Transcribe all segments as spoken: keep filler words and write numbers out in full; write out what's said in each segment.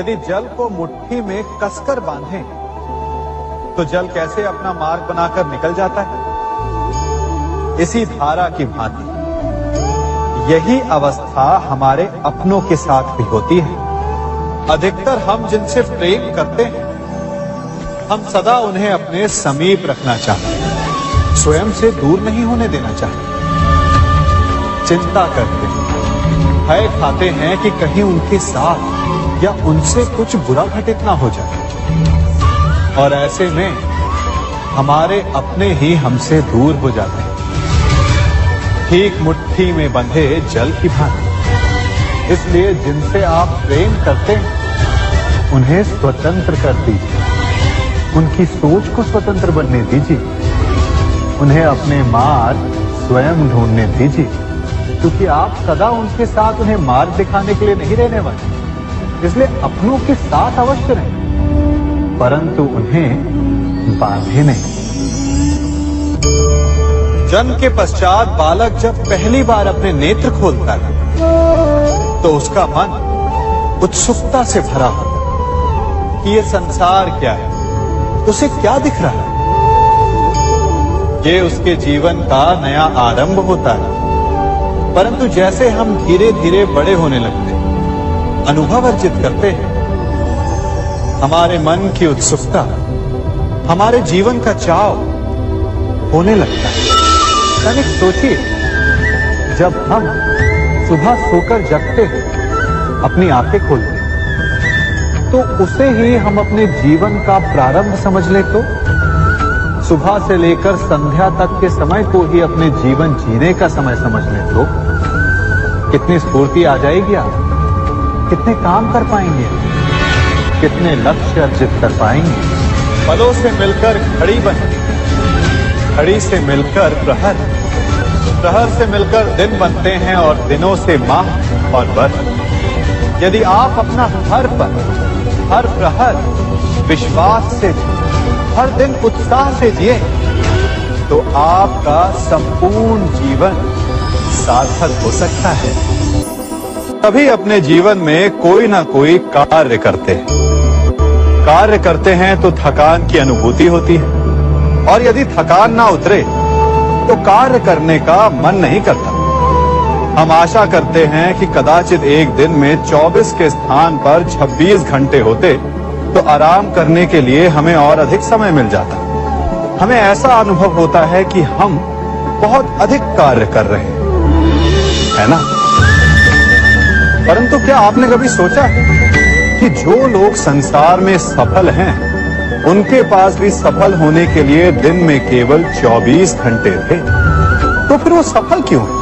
यदि जल को मुट्ठी में कसकर बांधें तो जल कैसे अपना मार्ग बनाकर निकल जाता है, इसी धारा की भांति यही अवस्था हमारे अपनों के साथ भी होती है। अधिकतर हम जिनसे प्रेम करते हैं, हम सदा उन्हें अपने समीप रखना चाहते हैं, स्वयं से दूर नहीं होने देना चाहते। चिंता करते हैं, भय खाते हैं कि कहीं उनके साथ या उनसे कुछ बुरा घटित ना हो जाए, और ऐसे में हमारे अपने ही हमसे दूर हो जाते हैं, ठीक मुट्ठी में बंधे जल की भांति। इसलिए जिनसे आप प्रेम करते हैं उन्हें स्वतंत्र कर दीजिए, उनकी सोच को स्वतंत्र बनने दीजिए, उन्हें अपने मार्ग स्वयं ढूंढने दीजिए, क्योंकि आप सदा उनके साथ उन्हें मार्ग दिखाने के लिए नहीं रहने वाले। इसलिए अपनों के साथ अवश्य रहें, परंतु उन्हें बांधे नहीं। जन्म के पश्चात बालक जब पहली बार अपने नेत्र खोलता है तो उसका मन उत्सुकता से भरा होता है कि यह संसार क्या है, उसे क्या दिख रहा है। ये उसके जीवन का नया आरंभ होता है, परंतु जैसे हम धीरे धीरे बड़े होने लगते, अनुभव अर्जित करते हैं, हमारे मन की उत्सुकता, हमारे जीवन का चाव होने लगता है। तनिक सोचिए, जब हम सुबह सोकर जगते हैं, अपनी आंखें खोलते तो उसे ही हम अपने जीवन का प्रारंभ समझ ले तो सुबह से लेकर संध्या तक के समय को ही अपने जीवन जीने का समय समझ ले तो कितनी स्फूर्ति आ जाएगी आप, कितने काम कर पाएंगे, कितने लक्ष्य अर्जित कर पाएंगे। पलों से मिलकर घड़ी बने, घड़ी से मिलकर प्रहर, प्रहर से मिलकर दिन बनते हैं, और दिनों से माह और वर्ष। यदि आप अपना हर पल, हर प्रहर विश्वास से, हर दिन उत्साह से जिए तो आपका संपूर्ण जीवन सार्थक हो सकता है। सभी अपने जीवन में कोई ना कोई कार्य करते हैं, कार्य करते हैं तो थकान की अनुभूति होती है, और यदि थकान ना उतरे तो कार्य करने का मन नहीं करता। हम आशा करते हैं कि कदाचित एक दिन में चौबीस के स्थान पर छब्बीस घंटे होते तो आराम करने के लिए हमें और अधिक समय मिल जाता। हमें ऐसा अनुभव होता है कि हम बहुत अधिक कार्य कर रहे हैं, है ना? परंतु क्या आपने कभी सोचा है कि जो लोग संसार में सफल हैं, उनके पास भी सफल होने के लिए दिन में केवल चौबीस घंटे थे, तो फिर वो सफल क्यों है?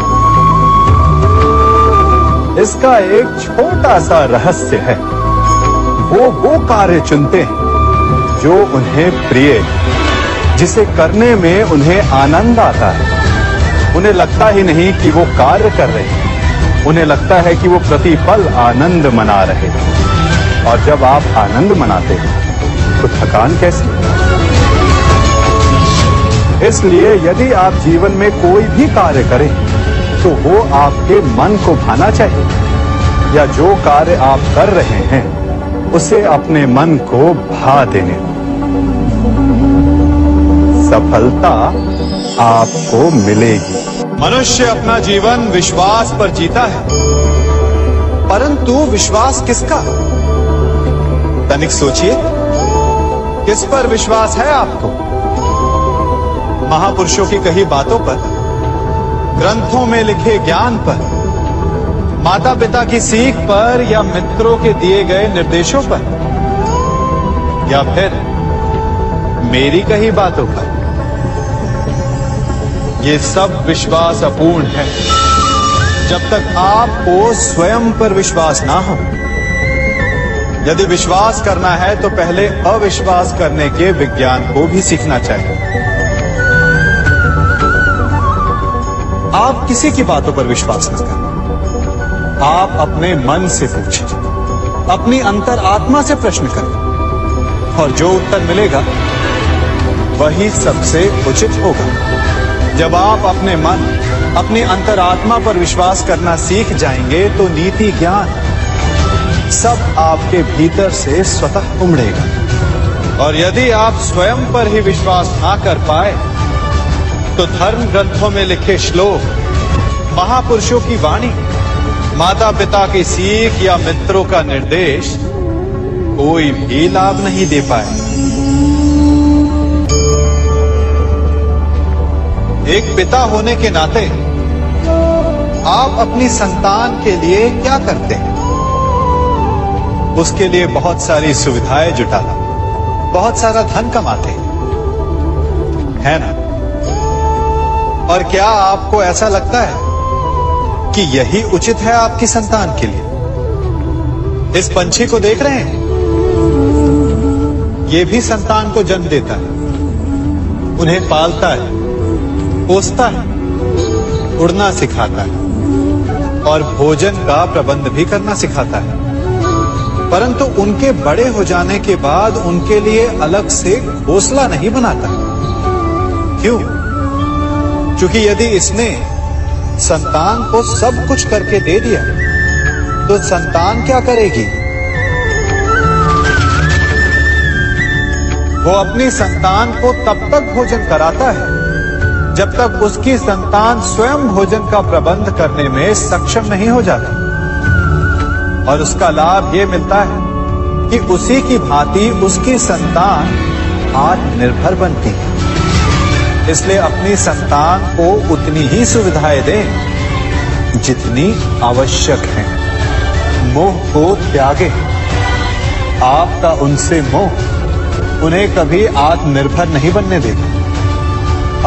इसका एक छोटा सा रहस्य है। वो वो कार्य चुनते हैं जो उन्हें प्रिय, जिसे करने में उन्हें आनंद आता है। उन्हें लगता ही नहीं कि वो कार्य कर रहे हैं, उन्हें लगता है कि वो प्रतिपल आनंद मना रहे हैं। और जब आप आनंद मनाते हैं तो थकान कैसे? इसलिए यदि आप जीवन में कोई भी कार्य करें तो वो आपके मन को भाना चाहिए, या जो कार्य आप कर रहे हैं उसे अपने मन को भा देने। सफलता आपको मिलेगी। मनुष्य अपना जीवन विश्वास पर जीता है, परंतु विश्वास किसका? तनिक सोचिए, किस पर विश्वास है आपको? महापुरुषों की कही बातों पर, ग्रंथों में लिखे ज्ञान पर, माता पिता की सीख पर, या मित्रों के दिए गए निर्देशों पर, या फिर मेरी कही बातों पर? ये सब विश्वास अपूर्ण है। जब तक आपको स्वयं पर विश्वास ना हो, यदि विश्वास करना है तो पहले अविश्वास करने के विज्ञान को भी सीखना चाहिए। आप किसी की बातों पर विश्वास न करें, आप अपने मन से पूछें, अपनी अंतरात्मा से प्रश्न करें, और जो उत्तर मिलेगा वही सबसे उचित होगा। जब आप अपने मन, अपनी अंतरात्मा पर विश्वास करना सीख जाएंगे तो नीति ज्ञान, सब आपके भीतर से स्वतः उमड़ेगा। और यदि आप स्वयं पर ही विश्वास ना कर पाए तो धर्म ग्रंथों में लिखे श्लोक, महापुरुषों की वाणी, माता पिता की सीख या मित्रों का निर्देश कोई भी लाभ नहीं दे पाए। एक पिता होने के नाते आप अपनी संतान के लिए क्या करते हैं? उसके लिए बहुत सारी सुविधाएं जुटाना, बहुत सारा धन कमाते हैं, है ना? और क्या आपको ऐसा लगता है कि यही उचित है आपकी संतान के लिए? इस पंछी को देख रहे हैं, ये भी संतान को जन्म देता है, उन्हें पालता है, पोसता है, उड़ना सिखाता है और भोजन का प्रबंध भी करना सिखाता है। परंतु उनके बड़े हो जाने के बाद उनके लिए अलग से घोंसला नहीं बनाता। क्यों? क्योंकि यदि इसने संतान को सब कुछ करके दे दिया तो संतान क्या करेगी? वो अपनी संतान को तब तक भोजन कराता है जब तक उसकी संतान स्वयं भोजन का प्रबंध करने में सक्षम नहीं हो जाती। और उसका लाभ ये मिलता है कि उसी की भांति उसकी संतान आत्मनिर्भर बनती है। इसलिए अपनी संतान को उतनी ही सुविधाएं दें जितनी आवश्यक हैं। मोह को त्यागें। आपका उनसे मोह उन्हें कभी आत्मनिर्भर नहीं बनने देगा।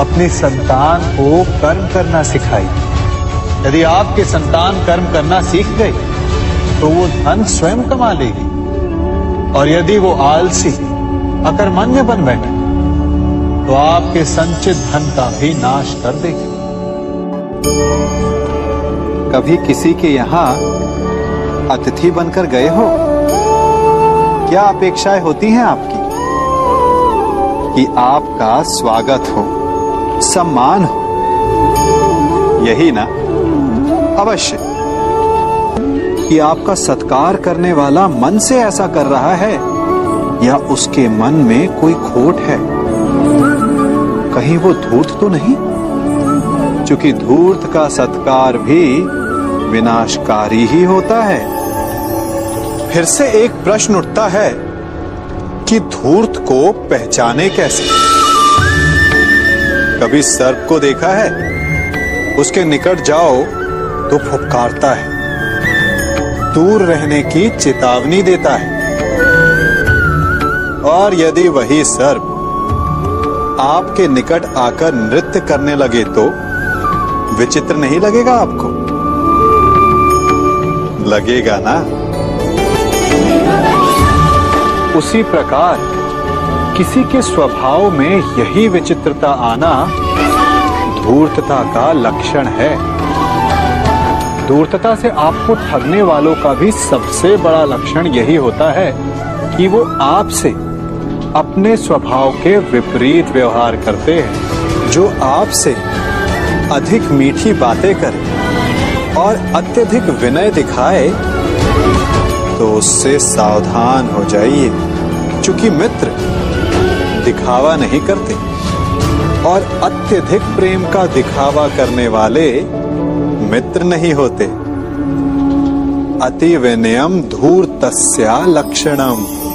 अपनी संतान को कर्म करना सिखाइए। यदि आपके संतान कर्म करना सीख गए तो वो धन स्वयं कमा लेगी। और यदि वो आलसी, अकर्मण्य बन बैठे तो आपके संचित धन का भी नाश कर देंगे। कभी किसी के यहाँ अतिथि बनकर गए हो? क्या अपेक्षाएं होती हैं आपकी? कि आपका स्वागत हो, सम्मान हो, यही ना? अवश्य कि आपका सत्कार करने वाला मन से ऐसा कर रहा है या उसके मन में कोई खोट है, कहीं वो धूर्त तो नहीं? क्योंकि धूर्त का सत्कार भी विनाशकारी ही होता है। फिर से एक प्रश्न उठता है कि धूर्त को पहचाने कैसे? कभी सर्प को देखा है? उसके निकट जाओ तो फुफकारता है, दूर रहने की चेतावनी देता है। और यदि वही सर्प आपके निकट आकर नृत्य करने लगे तो विचित्र नहीं लगेगा आपको? लगेगा ना? उसी प्रकार किसी के स्वभाव में यही विचित्रता आना धूर्तता का लक्षण है। धूर्तता से आपको ठगने वालों का भी सबसे बड़ा लक्षण यही होता है कि वो आपसे अपने स्वभाव के विपरीत व्यवहार करते हैं। जो आपसे अधिक मीठी बातें करे और अत्यधिक विनय दिखाए तो उससे सावधान हो जाइए। क्योंकि मित्र दिखावा नहीं करते और अत्यधिक प्रेम का दिखावा करने वाले मित्र नहीं होते। अति विनयम धूर्तस्य लक्षणम।